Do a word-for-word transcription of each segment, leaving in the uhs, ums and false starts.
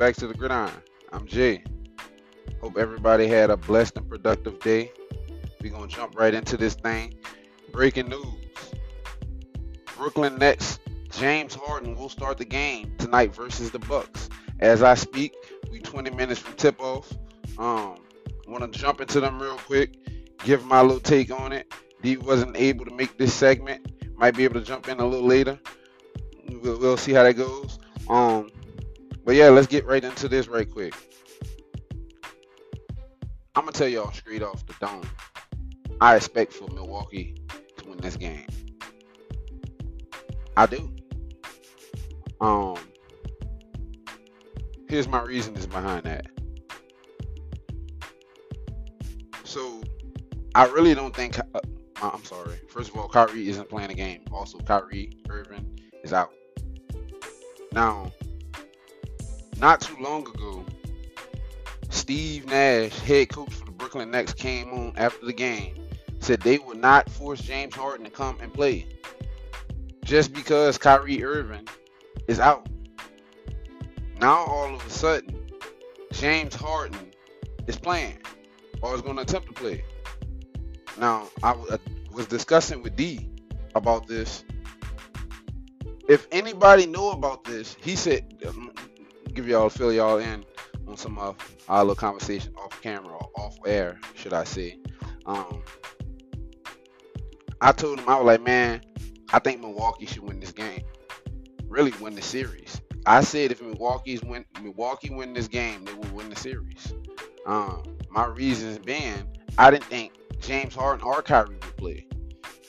Back to the Gridiron. I'm Jay. Hope everybody had a blessed and productive day. We're going to jump right into this thing. Breaking news. Brooklyn Nets James Harden will start the game tonight versus the Bucks. As I speak, we twenty minutes from tip-off. Um, want to jump into them real quick, give my little take on it. D wasn't able to make this segment. Might be able to jump in a little later. We'll, we'll see how that goes. Um, but yeah, let's get right into this right quick. I'm going to tell y'all straight off the dome. I expect for Milwaukee to win this game. I do. Um, here's my reasons behind that. So, I really don't think... Uh, I'm sorry. First of all, Kyrie isn't playing the game. Also, Kyrie Irving is out. Now, not too long ago, Steve Nash, head coach for the Brooklyn Nets, came on after the game, said they would not force James Harden to come and play just because Kyrie Irving is out. Now, all of a sudden, James Harden is playing or is going to attempt to play. Now, I was discussing with D about this. If anybody know about this, he said, give y'all, fill y'all in on some of our little conversation off camera or off air, should I say. Um, I told him, I was like, man, I think Milwaukee should win this game. Really win the series. I said if Milwaukee's win, Milwaukee win this game, they will win the series. Um, my reasons being, I didn't think James Harden or Kyrie would play.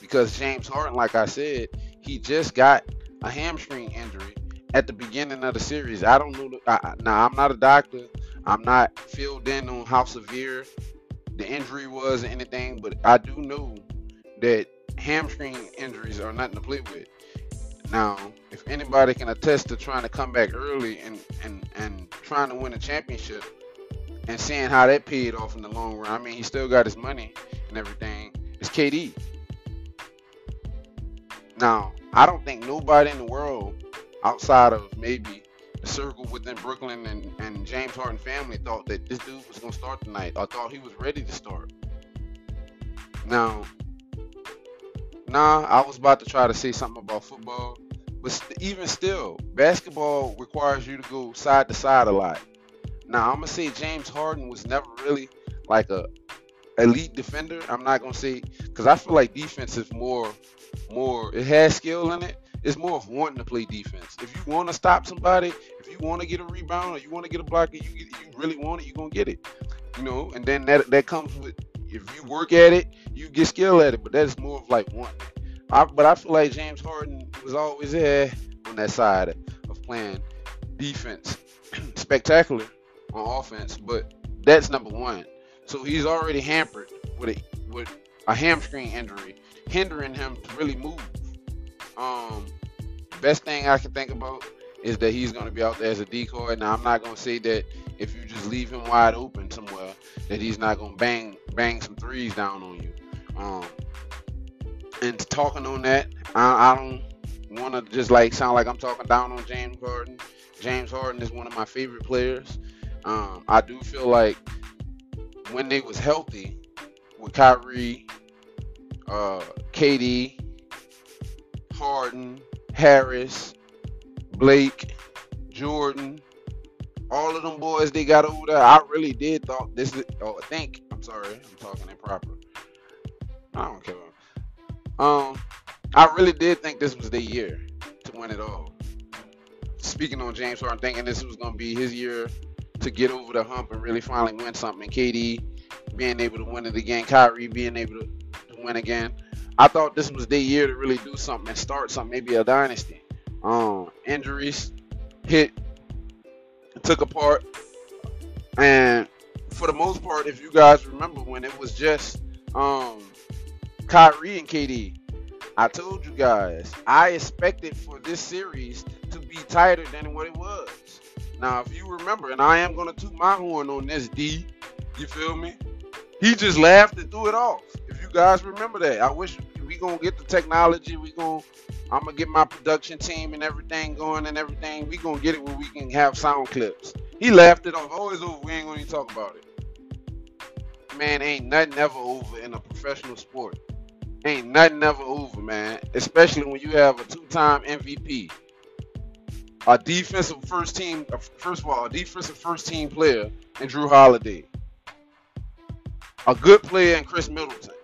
Because James Harden, like I said, he just got a hamstring injury at the beginning of the series. I don't know. I, now, I'm not a doctor. I'm not filled in on how severe the injury was or anything. But I do know that hamstring injuries are nothing to play with. Now, if anybody can attest to trying to come back early and, and, and trying to win a championship and seeing how that paid off in the long run. I mean, he still got his money and everything. It's K D. Now, I don't think nobody in the world outside of maybe the circle within Brooklyn and, and James Harden family thought that this dude was going to start tonight. I thought he was ready to start. Now, nah, I was about to try to say something about football, but st- even still, basketball requires you to go side to side a lot. Now, I'm going to say James Harden was never really like a elite defender. I'm not going to say, because I feel like defense is more, more, it has skill in it. It's more of wanting to play defense. If you want to stop somebody, if you want to get a rebound or you want to get a block, and you, get, you really want it, you're going to get it. You know, and then that, that comes with, if you work at it, you get skill at it. But that's more of like wanting it. I, but I feel like James Harden was always there on that side of playing defense. Spectacular on offense, but that's number one. So he's already hampered with a, with a hamstring injury, hindering him to really move. Um, best thing I can think about is that he's going to be out there as a decoy. Now, I'm not going to say that if you just leave him wide open somewhere, that he's not going to bang bang some threes down on you. Um, and talking on that, I, I don't want to just like sound like I'm talking down on James Harden. James Harden is one of my favorite players. Um, I do feel like when they was healthy with Kyrie, uh, K D, Harden, Harris, Blake, Jordan, all of them boys they got over there, I really did thought this is, oh, I think, I'm sorry, I'm talking improper. I don't care. Um, I really did think this was the year to win it all. Speaking on James Harden, thinking this was going to be his year to get over the hump and really finally win something. K D being able to win it again. Kyrie being able to, to win again. I thought this was their year to really do something and start something, maybe a dynasty. Um, injuries hit, took apart. And for the most part, if you guys remember when it was just um, Kyrie and K D, I told you guys, I expected for this series to be tighter than what it was. Now, if you remember, and I am going to toot my horn on this, D, you feel me? He just laughed and threw it off. If you guys remember that, I wish we going to get the technology. We going I'm going to get my production team and everything going and everything. We going to get it where we can have sound clips. He laughed it off. Oh, it's over. We ain't gonna even talk about it. Man, ain't nothing ever over in a professional sport. Ain't nothing ever over, man. Especially when you have a two-time M V P, a defensive first team, first of all, a defensive first team player in Drew Holiday, a good player in Chris Middleton,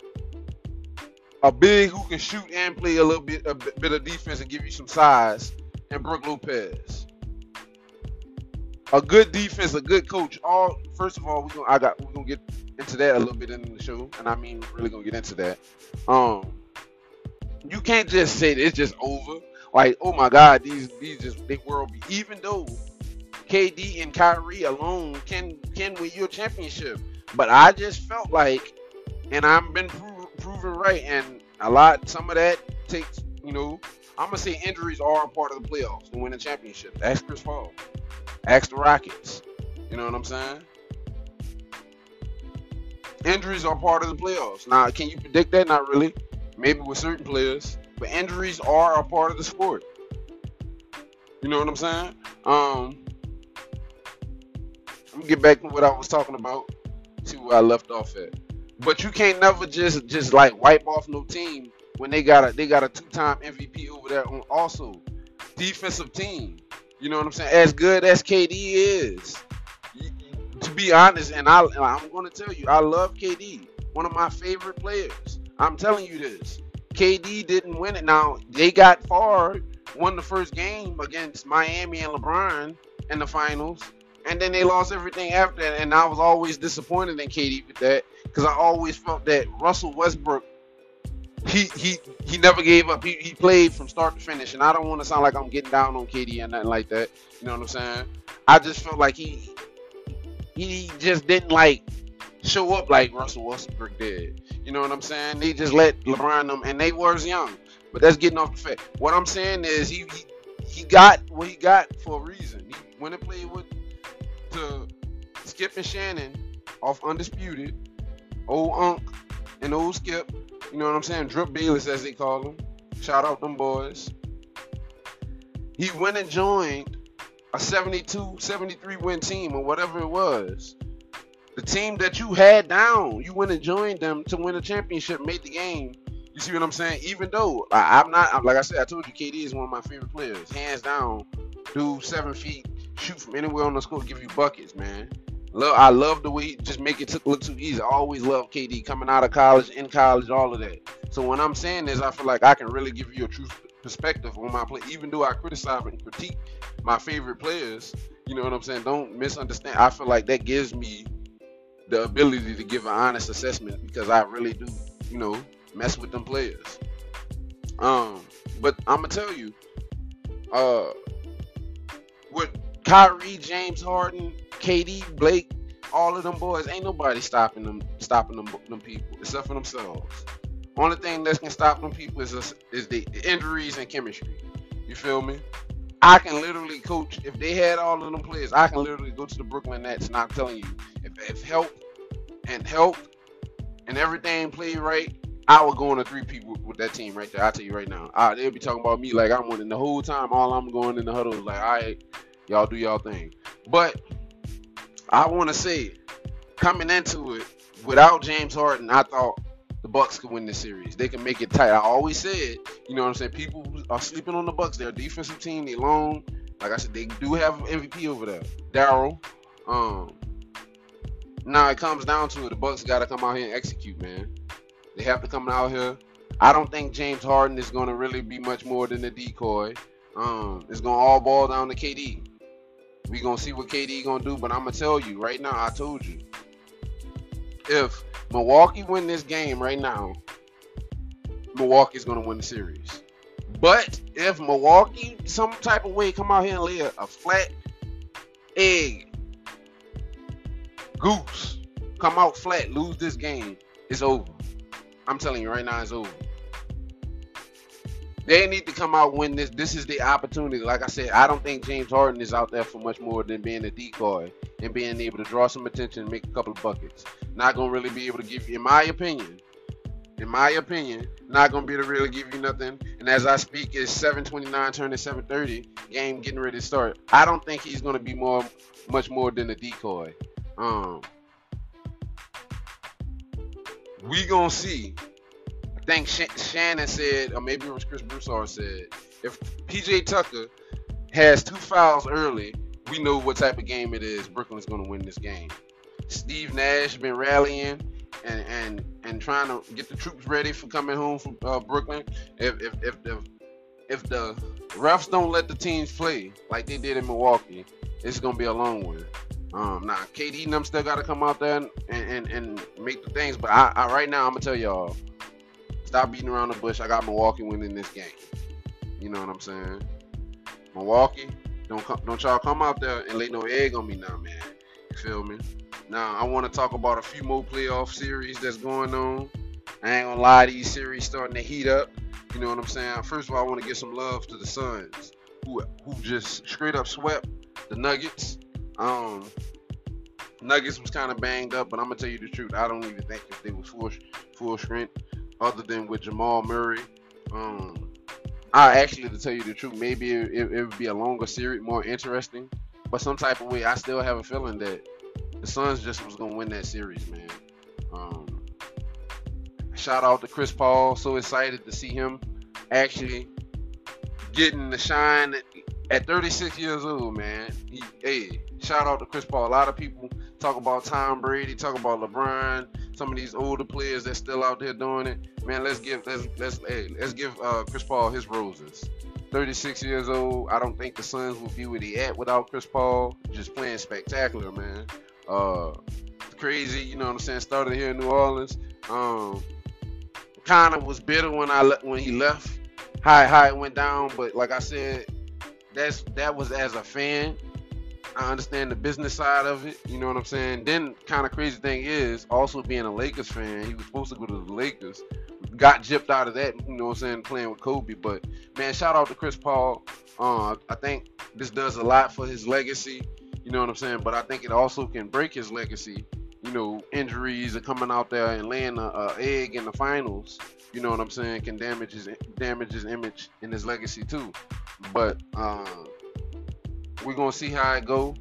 a big who can shoot and play a little bit, a bit of defense and give you some size, and Brook Lopez. A good defense, a good coach. All first of all, we gonna I got we're gonna get into that a little bit in the show, and I mean really gonna get into that. Um, you can't just say that it's just over. Like, oh my God, these these just they world beat. Even though K D and Kyrie alone can can win your championship, but I just felt like, and I've been proven proven right, and a lot some of that takes you know I'm gonna say injuries are a part of the playoffs to win a championship. Ask Chris Paul. Ask the Rockets. You know what I'm saying? Injuries are part of the playoffs. Now, can you predict that? Not really. Maybe with certain players. But injuries are a part of the sport. You know what I'm saying? Um, I'm going to get back to what I was talking about. See where I left off at. But you can't never just, just like, wipe off no team when they got a, they got a two-time M V P over there on also. Defensive team. You know what I'm saying? As good as K D is, to be honest, and I, I'm going to tell you, I love K D. One of my favorite players. I'm telling you this. K D didn't win it. Now, they got far, won the first game against Miami and LeBron in the finals, and then they lost everything after that, and I was always disappointed in K D with that because I always felt that Russell Westbrook, He he he never gave up. He, he played from start to finish, and I don't want to sound like I'm getting down on K D or nothing like that. You know what I'm saying? I just felt like he he just didn't like show up like Russell Westbrook did. You know what I'm saying? They just let LeBron them, and they were young. But that's getting off the fact. What I'm saying is he he, he got what he got for a reason. He went and played with to Skip and Shannon off Undisputed, old Unc and old Skip. You know what I'm saying? Drip Bayless, as they call him. Shout out them boys. He went and joined a seventy-two, seventy-three win team or whatever it was. The team that you had down, you went and joined them to win a championship, made the game. You see what I'm saying? Even though I, I'm not, like I said, I told you, K D is one of my favorite players. Hands down, dude, seven feet, shoot from anywhere on the score, give you buckets, man. Love, I love the way he just make it look too easy. I always love K D coming out of college, in college, all of that. So when I'm saying this, I feel like I can really give you a true perspective on my play. Even though I criticize and critique my favorite players, you know what I'm saying? Don't misunderstand. I feel like that gives me the ability to give an honest assessment because I really do, you know, mess with them players. Um, but I'm going to tell you, uh, with Kyrie, James Harden, K D, Blake, all of them boys, ain't nobody stopping them, stopping them, them people, except for themselves. Only thing that can stop them people is a, is the injuries and chemistry. You feel me? I can literally coach, if they had all of them players, I can literally go to the Brooklyn Nets, and I'm telling you, if, if help and help and everything played right, I would go on a three-peat with, with that team right there. I'll tell you right now. I, they'll be talking about me like I'm winning the whole time. All I'm going in the huddle is like, all right, y'all do y'all thing. But I want to say, coming into it, without James Harden, I thought the Bucks could win this series. They can make it tight. I always said, you know what I'm saying, people are sleeping on the Bucks. They're a defensive team. They're long. Like I said, they do have an M V P over there, Darryl. Um, now it comes down to it. The Bucks got to come out here and execute, man. They have to come out here. I don't think James Harden is going to really be much more than a decoy. Um, it's going to all ball down to K D. We're going to see what K D going to do, but I'm going to tell you right now, I told you. If Milwaukee win this game right now, Milwaukee's going to win the series. But if Milwaukee, some type of way, come out here and lay a, a flat egg, goose, come out flat, lose this game, it's over. I'm telling you right now, it's over. They need to come out and win this. This is the opportunity. Like I said, I don't think James Harden is out there for much more than being a decoy and being able to draw some attention and make a couple of buckets. Not going to really be able to give you, in my opinion, in my opinion, not going to be able to really give you nothing And as I speak, it's seven twenty-nine turning seven thirty. Game getting ready to start. I don't think he's going to be more, much more than a decoy. Um, we going to see. I think Sh- Shannon said, or maybe it was Chris Broussard said, if P J Tucker has two fouls early, we know what type of game it is. Brooklyn's going to win this game. Steve Nash been rallying and and, and trying to get the troops ready for coming home from uh, Brooklyn. If, if if the if the refs don't let the teams play like they did in Milwaukee, it's going to be a long one. Um, now, K D and them still got to come out there and, and, and make the things. But I, I right now, I'm going to tell y'all, stop beating around the bush. I got Milwaukee winning this game. You know what I'm saying? Milwaukee, don't come, don't y'all come out there and lay no egg on me now, man. You feel me? Now, I want to talk about a few more playoff series that's going on. I ain't going to lie, these series starting to heat up. You know what I'm saying? First of all, I want to give some love to the Suns, who who just straight up swept the Nuggets. Um, Nuggets was kind of banged up, but I'm going to tell you the truth. I don't even think if they was full, full strength, other than with Jamal Murray. Um, I actually, to tell you the truth, maybe it, it, it would be a longer series, more interesting. But some type of way, I still have a feeling that the Suns just was going to win that series, man. Um, shout out to Chris Paul. So excited to see him actually getting the shine at thirty-six years old, man. He, hey, shout out to Chris Paul. A lot of people talk about Tom Brady, talk about LeBron, some of these older players that's still out there doing it. Man, let's give let's let's hey, let's give uh, Chris Paul his roses. thirty-six years old. I don't think the Suns will be where they at without Chris Paul. Just playing spectacular, man. Uh, crazy, you know what I'm saying? Started here in New Orleans. Um, kind of was bitter when I le- when he left. How how it went down, but like I said, that's that was as a fan. I understand the business side of it. You know what I'm saying? Then kind of crazy thing is also being a Lakers fan. He was supposed to go to the Lakers. Got gypped out of that, you know what I'm saying, playing with Kobe. But, man, shout out to Chris Paul. Uh, I think this does a lot for his legacy. You know what I'm saying? But I think it also can break his legacy. You know, injuries are coming out there and laying a, a egg in the finals. You know what I'm saying? Can damage his, damage his image and his legacy too. But, uh, we're going to see how it go.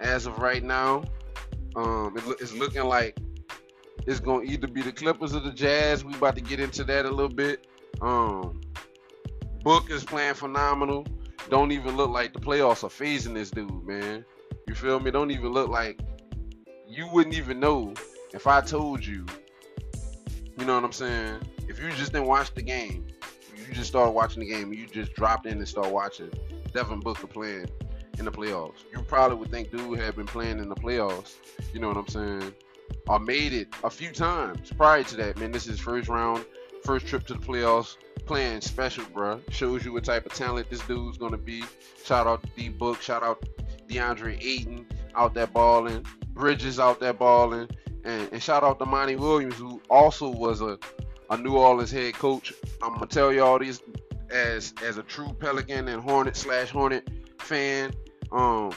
As of right now, um, it, it's looking like it's going to either be the Clippers or the Jazz. We about to get into that a little bit. Um, Book is playing phenomenal. Don't even look like the playoffs are phasing this dude, man. You feel me? Don't even look like you wouldn't even know if I told you. You know what I'm saying? If you just didn't watch the game, you just started watching the game, you just dropped in and started watching Devin Booker playing in the playoffs. You probably would think dude had been playing in the playoffs. You know what I'm saying? I made it a few times prior to that, man. This is first round, first trip to the playoffs, playing special, bro. Shows you what type of talent this dude's gonna be. Shout out to D Book, shout out DeAndre Ayton out there balling, Bridges out there balling, and, and shout out to Monty Williams, who also was a, a New Orleans head coach. I'm gonna tell y'all this as as a true Pelican and Hornet slash Hornet fan. Um,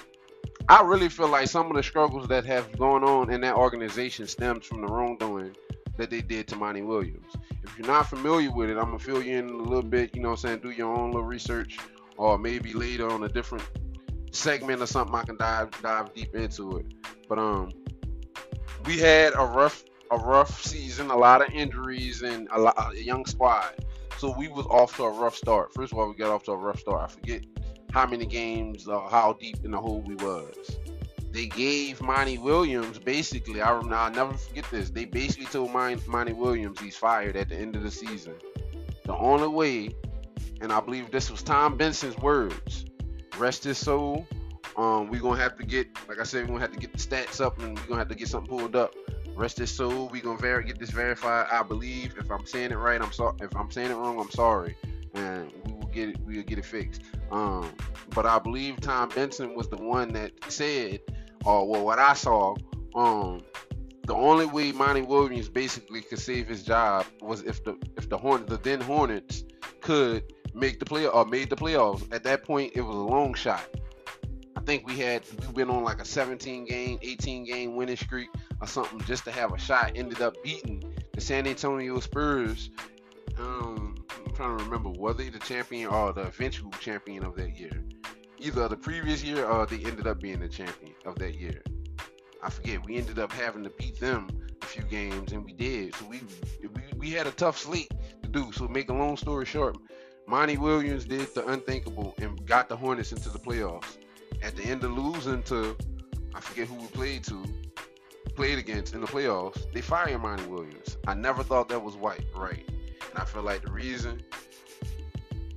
I really feel like some of the struggles that have gone on in that organization stems from the wrongdoing that they did to Monty Williams. If you're not familiar with it, I'm going to fill you in a little bit, you know what I'm saying, do your own little research, or maybe later on a different segment or something I can dive dive deep into it. But um, we had a rough a rough season, a lot of injuries, and a, lot, a young squad. So we was off to a rough start. First of all, we got off to a rough start. I forget how many games or uh, how deep in the hole we was. They gave Monty Williams, basically, I remember, I'll never forget this, they basically told Mon- Monty Williams he's fired at the end of the season. The only way, and I believe this was Tom Benson's words, rest his soul, um, we're going to have to get, like I said, we're going to have to get the stats up, and we're going to have to get something pulled up. Rest his soul, we're going to ver- get this verified, I believe. If I'm saying it right, I'm sorry. If I'm saying it wrong, I'm sorry. And we will get it, we'll get it fixed. Um, but I believe Tom Benson was the one that said, or well, what I saw, um, the only way Monty Williams basically could save his job was if the if the Hornets, the then Hornets, could make the play or made the playoffs. At that point, it was a long shot. I think we had we been on like a seventeen game, eighteen game winning streak or something just to have a shot. Ended up beating the San Antonio Spurs. Um, trying to remember, was he the champion or the eventual champion of that year? Either the previous year or they ended up being the champion of that year. I forget. We ended up having to beat them a few games, and we did. So we we, we had a tough slate to do. So make a long story short, Monty Williams did the unthinkable and got the Hornets into the playoffs. At the end of losing to, I forget who we played to, played against in the playoffs, they fired Monty Williams. I never thought that was white, right? And I feel like the reason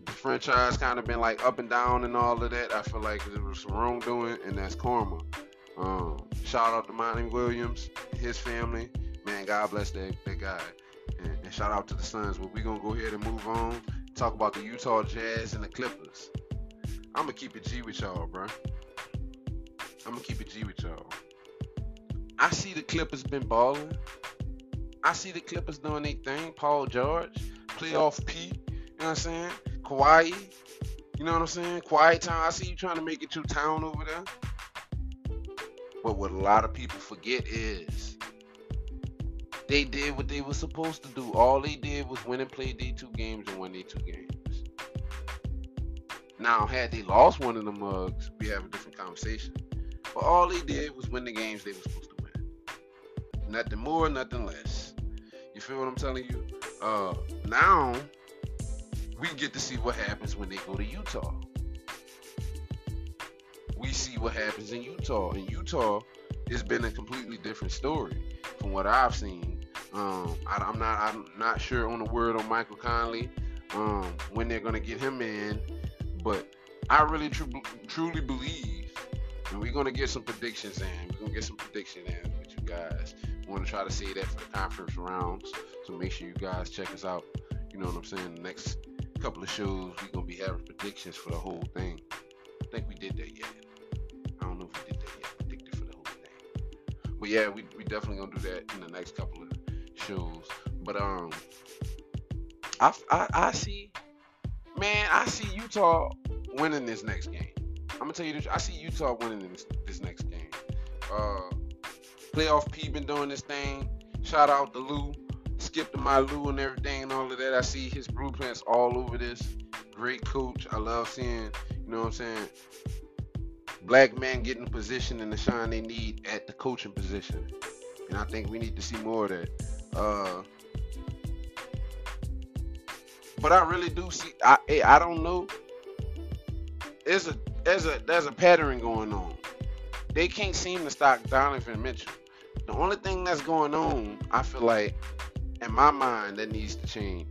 the franchise kind of been like up and down and all of that, I feel like there was some wrongdoing, and that's karma. Um, shout out to Monty Williams and his family. Man, God bless that, that guy. And, and shout out to the Suns. But we're going to go ahead and move on. Talk about the Utah Jazz and the Clippers. I'm going to keep it G with y'all, bro. I'm going to keep it G with y'all. I see the Clippers been balling. I see the Clippers doing their thing. Paul George, playoff P, you know what I'm saying? Kawhi, you know what I'm saying? Kawhi Town, I see you trying to make it your town over there. But what a lot of people forget is they did what they were supposed to do. All they did was win and play their two games and win their two games. Now, had they lost one of the mugs, we have a different conversation. But all they did was win the games they were supposed to win. Nothing more, nothing less. You feel what I'm telling you? Uh, now, we get to see what happens when they go to Utah. We see what happens in Utah. In Utah, it's been a completely different story from what I've seen. Um, I, I'm not I'm not sure on the word on Michael Conley um, when they're going to get him in, but I really tr- truly believe, and we're going to get some predictions in. We're going to get some predictions in with you guys. We want to try to say that for the conference rounds, so make sure you guys check us out. You know what I'm saying? The next couple of shows, we're going to be having predictions for the whole thing. I think we did that yet. But yeah, we we definitely gonna do that in the next couple of shows. But um, I, I I see, man, I see Utah winning this next game. I'm gonna tell you this, I see Utah winning this this next game. Uh, playoff P been doing this thing. Shout out to Lou, Skip to my Lou and everything and all of that. I see his blueprints all over this. Great coach, I love seeing. You know what I'm saying? Black men getting the position and the shine they need at the coaching position. And I think we need to see more of that. Uh, but I really do see, I I don't know. There's a, there's a, there's a pattern going on. They can't seem to stop Donovan Mitchell. The only thing that's going on, I feel like, in my mind, that needs to change.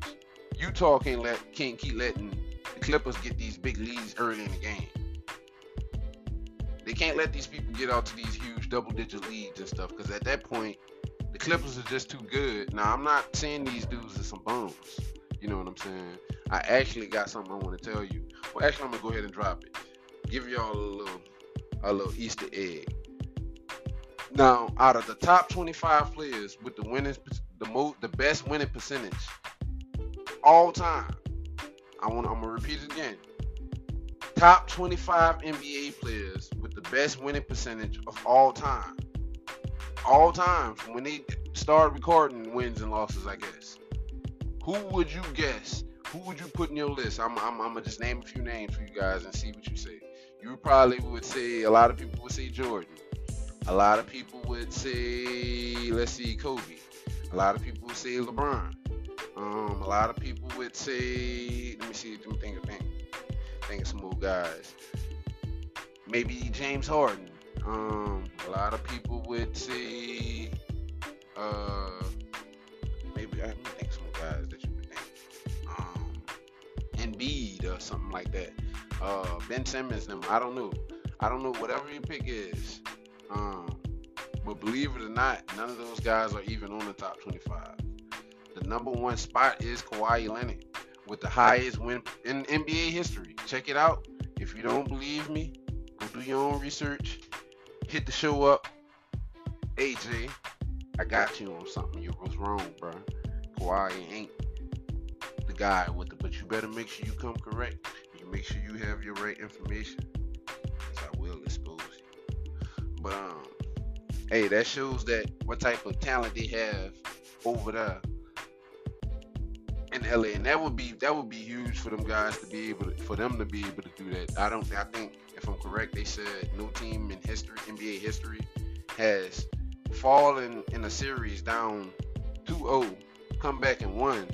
Utah can't, let, can't keep letting the Clippers get these big leads early in the game. They can't let these people get out to these huge double-digit leads and stuff, because at that point, the Clippers are just too good. Now, I'm not saying these dudes are some bums. You know what I'm saying? I actually got something I want to tell you. Well, actually, I'm going to go ahead and drop it. Give y'all a little, a little Easter egg. Now, out of the top twenty-five players with the winning, the most, the best winning percentage all time, I want, I'm going to repeat it again. Top twenty-five N B A players with the best winning percentage of all time. All time, from when they started recording wins and losses, I guess. Who would you guess? Who would you put in your list? I'm, I'm, I'm going to just name a few names for you guys and see what you say. You probably would say, a lot of people would say Jordan. A lot of people would say, let's see, Kobe. A lot of people would say LeBron. Um, a lot of people would say, let me see, let me think of things. Think of some more guys. Maybe James Harden. Um, a lot of people would say, uh, maybe I think some guys that you would think, um, Embiid or something like that. Uh, Ben Simmons. Them. I don't know. I don't know. Whatever your pick is. Um, but believe it or not, none of those guys are even on the top twenty-five. The number one spot is Kawhi Leonard, with the highest win in N B A history. Check it out. If you don't believe me, go do your own research. Hit the show up. A J, I got you on something. You was wrong, bro. Kawhi ain't the guy with it, but you better make sure you come correct. You make sure you have your right information, because I will expose you. But um, hey, that shows that what type of talent they have over there. in L A, and that would be that would be huge for them guys to be able to, for them to be able to do that. I don't. I think if I'm correct, they said no team in history, N B A history, has fallen in a series down two oh, come back and won,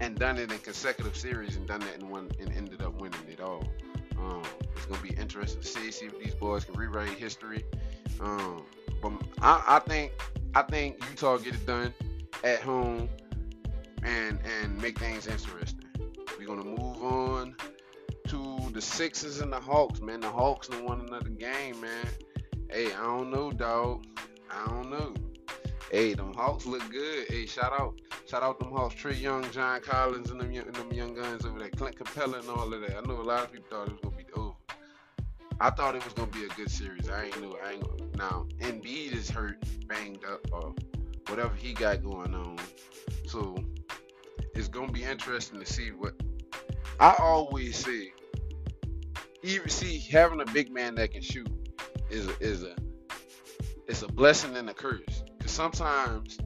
and done it in consecutive series and done that and won and ended up winning it all. Um, it's gonna be interesting to see see if these boys can rewrite history. Um, but I, I think I think Utah get it done at home. And and make things interesting. We're gonna move on to the Sixers and the Hawks, man. The Hawks don't want another game, man. Hey, I don't know, dog. I don't know. Hey, them Hawks look good. Hey, shout out, shout out them Hawks. Trey Young, John Collins, and them young, and them young guns over there. Clint Capella and all of that. I know a lot of people thought it was gonna be over. I thought it was gonna be a good series. I ain't know. I ain't now. Embiid is hurt, banged up, or whatever he got going on. So. It's gonna be interesting to see what I always say. Even see having a big man that can shoot is a, is a it's a blessing and a curse. Cause sometimes,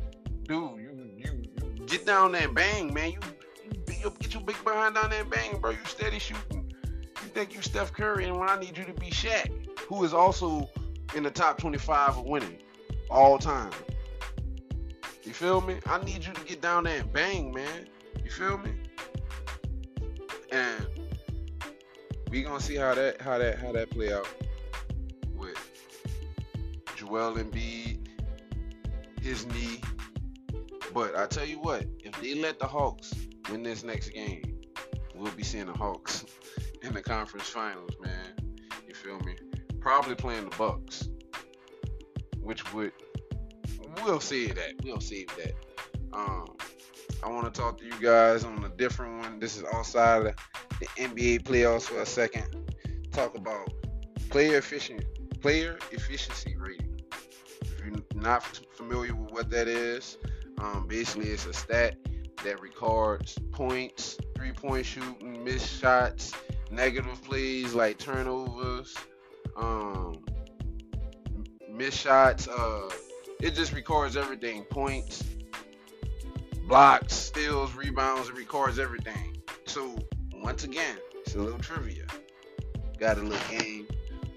dude, you you, you get down there and bang, man. You, you get your big behind down there and bang, bro. You steady shooting. You think you Steph Curry, and when I need you to be Shaq, who is also in the top twenty-five of winning all time. You feel me? I need you to get down there and bang, man. You feel me? And we gonna see how that how that how that play out with Joel Embiid, his knee. But I tell you what, if they let the Hawks win this next game, we'll be seeing the Hawks in the conference finals, man. You feel me? Probably playing the Bucks, which would we'll see that. We'll see that. Um. I want to talk to you guys on a different one. This is outside of the N B A playoffs for a second. Talk about player efficient, player efficiency rating. If you're not familiar with what that is, um, basically it's a stat that records points, three-point shooting, missed shots, negative plays like turnovers, um, missed shots. Uh, it just records everything. Points, blocks, steals, rebounds, and records everything. So, once again, it's a little trivia. Got a little game.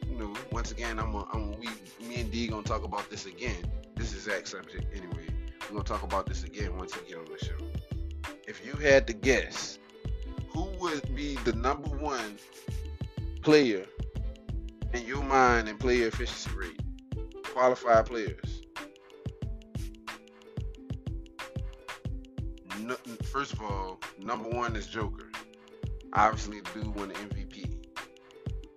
You know, once again, I'm a, I'm a, we, me and D gonna talk about this again. This is that subject anyway. We're gonna talk about this again once we get on the show. If you had to guess, who would be the number one player in your mind in player efficiency rate? Qualified players. First of all, number one is Joker. Obviously, the dude won the M V P.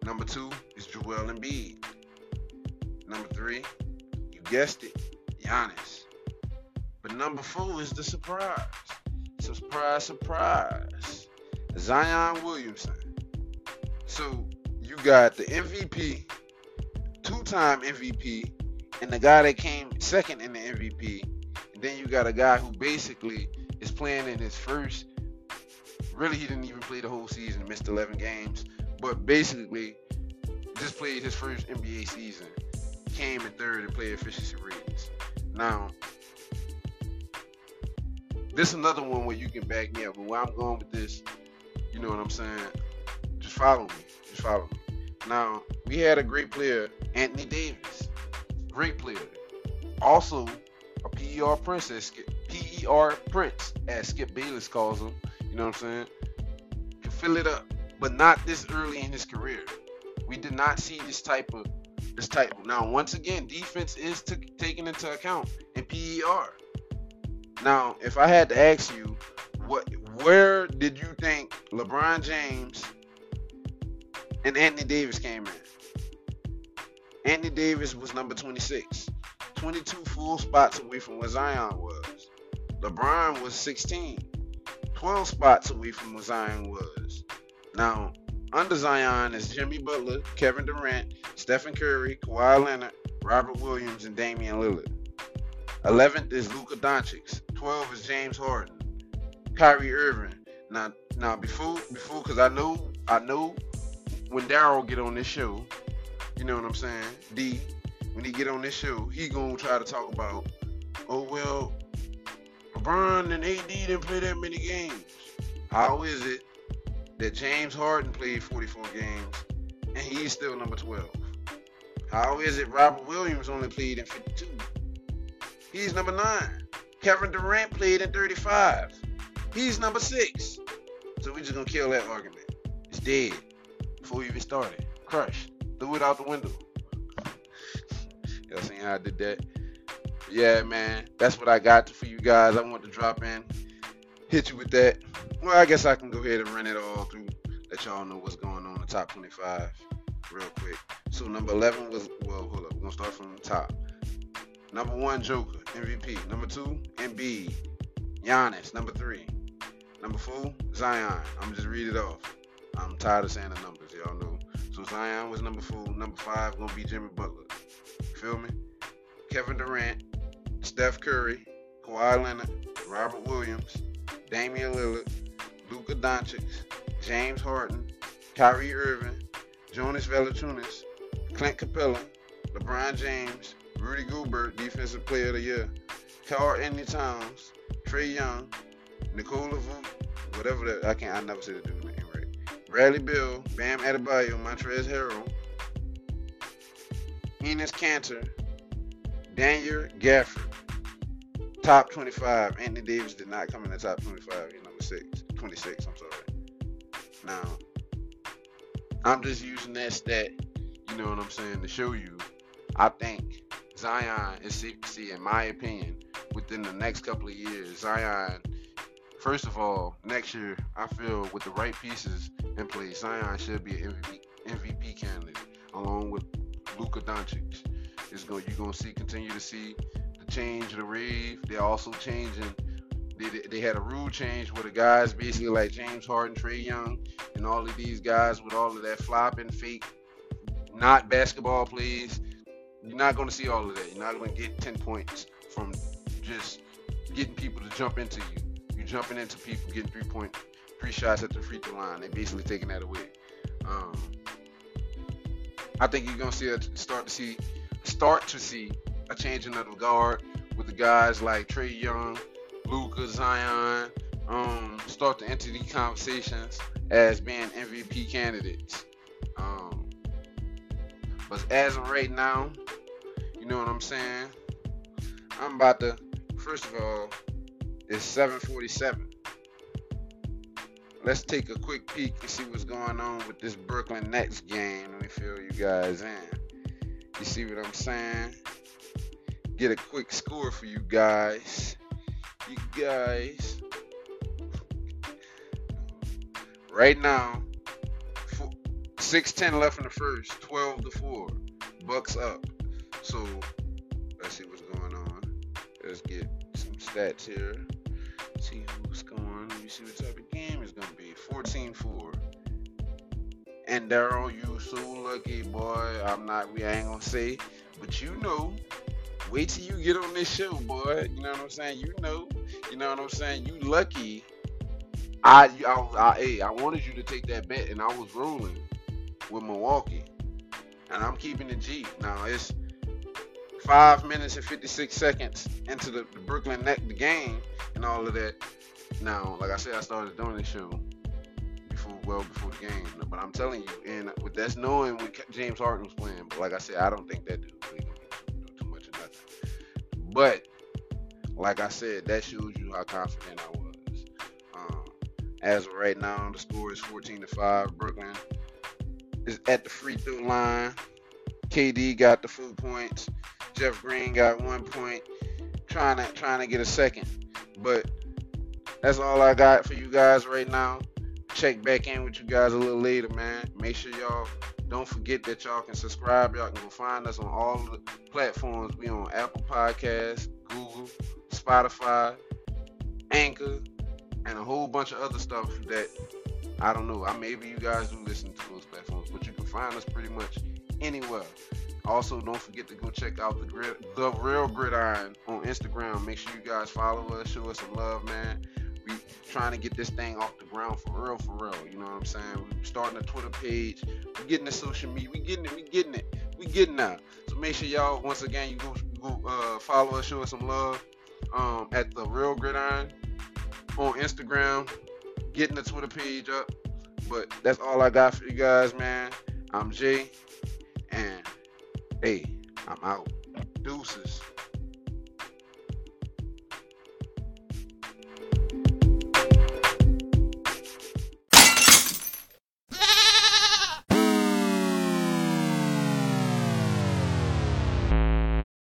Number two is Joel Embiid. Number three, you guessed it, Giannis. But number four is the surprise. Surprise, surprise. Zion Williamson. So, you got the M V P, two-time M V P, and the guy that came second in the M V P. And then you got a guy who basically is playing in his first, really he didn't even play the whole season, missed eleven games, but basically just played his first N B A season, came in third in player efficiency ratings. Now, this is another one where you can back me up, but where I'm going with this, you know what I'm saying, just follow me, just follow me. Now, we had a great player, Anthony Davis, great player, also a P E R princess, P E R Prince, as Skip Bayless calls him, you know what I'm saying, can fill it up, but not this early in his career. We did not see this type of, this type of, now once again, defense is t- taken into account in P E R. Now, if I had to ask you, what, where did you think LeBron James and Anthony Davis came in? Anthony Davis was number twenty-six, twenty-two full spots away from where Zion was. LeBron was sixteen, twelve spots away from where Zion was. Now, under Zion is Jimmy Butler, Kevin Durant, Stephen Curry, Kawhi Leonard, Robert Williams, and Damian Lillard. eleventh is Luka Doncic. twelve is James Harden, Kyrie Irving. Now, now before, before, because I know, I know when Darryl get on this show, you know what I'm saying, D, when he get on this show, he gonna try to talk about, oh well, LeBron and A D didn't play that many games. How is it that James Harden played forty-four games and he's still number twelve? How is it Robert Williams only played in fifty-two? He's number nine. Kevin Durant played in thirty-five. He's number six. So we're just going to kill that argument. It's dead before we even started. Crushed. Threw it out the window. Y'all seen how I did that? But yeah, man. That's what I got for you guys. I wanted to drop in, hit you with that. Well, I guess I can go ahead and run it all through, let y'all know what's going on in the top twenty-five real quick. So number eleven was, well, hold up, we're going to start from the top. Number one, Joker, M V P. Number two, Embiid, Giannis. Number three, number four, Zion. I'm just read it off. I'm tired of saying the numbers, y'all know. So Zion was number four. Number five going to be Jimmy Butler. You feel me? Kevin Durant, Steph Curry, Kawhi Leonard, Robert Williams, Damian Lillard, Luka Doncic, James Harden, Kyrie Irving, Jonas Valanciunas, Clint Capella, LeBron James, Rudy Gobert, Defensive Player of the Year, Karl Anthony Towns, Trey Young, Nikola Vucevic, whatever that, I can't, I never say the dude's name right, Bradley Beal, Bam Adebayo, Montrezl Harrell, Enes Kanter, Daniel Gafford. Top twenty-five. Anthony Davis did not come in the top twenty-five. He's number six. twenty-six, I'm sorry. Now, I'm just using that stat, you know what I'm saying, to show you. I think Zion is, see, in my opinion, within the next couple of years, Zion, first of all, next year, I feel with the right pieces in place, Zion should be an M V P, M V P candidate, along with Luka Doncic. It's going, you're going to see, continue to see change the rave. They're also changing. They, they, they had a rule change where the guys basically like James Harden, Trey Young, and all of these guys with all of that flopping, fake, not basketball plays. You're not going to see all of that. You're not going to get ten points from just getting people to jump into you. You're jumping into people, getting three point, three shots at the free throw line. They're basically taking that away. Um, I think you're going to see a, start to see start to see. a changing of the guard with the guys like Trey Young, Luka, Zion, um, start to enter these conversations as being M V P candidates. Um, but as of right now, you know what I'm saying? I'm about to, first of all, it's seven forty-seven. Let's take a quick peek and see what's going on with this Brooklyn Nets game. Let me fill you guys in. You see what I'm saying? Get a quick score for you guys. You guys, right now, six ten left in the first, twelve to four, Bucks up. So let's see what's going on. Let's get some stats here. See who's going. Let me see what type of game it's gonna be. fourteen four. And Darryl, you so lucky, boy. I'm not. We ain't gonna say, but you know. Wait till you get on this show, boy. You know what I'm saying? You know. You know what I'm saying? You lucky. I, I, I, hey, I wanted you to take that bet, and I was rolling with Milwaukee. And I'm keeping the G. Now, it's five minutes and fifty-six seconds into the, the Brooklyn Nets the game and all of that. Now, like I said, I started doing this show before, well before the game. But I'm telling you, and with that's knowing what James Harden was playing. But like I said, I don't think that dude played. But, like I said, that shows you how confident I was. Um, as of right now, the score is fourteen to five. Brooklyn is at the free throw line. K D got the full points. Jeff Green got one point. Trying to, trying to get a second. But that's all I got for you guys right now. Check back in with you guys a little later, man. Make sure y'all... Don't forget that y'all can subscribe. Y'all can go find us on all the platforms. We on Apple Podcasts, Google, Spotify, Anchor, and a whole bunch of other stuff that I don't know. I maybe you guys do listen to those platforms, but you can find us pretty much anywhere. Also, don't forget to go check out the grid, the Real Gridiron on Instagram. Make sure you guys follow us, show us some love, man. We trying to get this thing off the ground for real, for real. You know what I'm saying? We're starting a Twitter page. We're getting the social media. We're getting it. We're getting it. We're getting out. So make sure y'all, once again, you go, go uh, follow us, show us some love um, at The Real Gridiron on Instagram. getting the Twitter page up. But that's all I got for you guys, man. I'm Jay, and hey, I'm out. Deuces.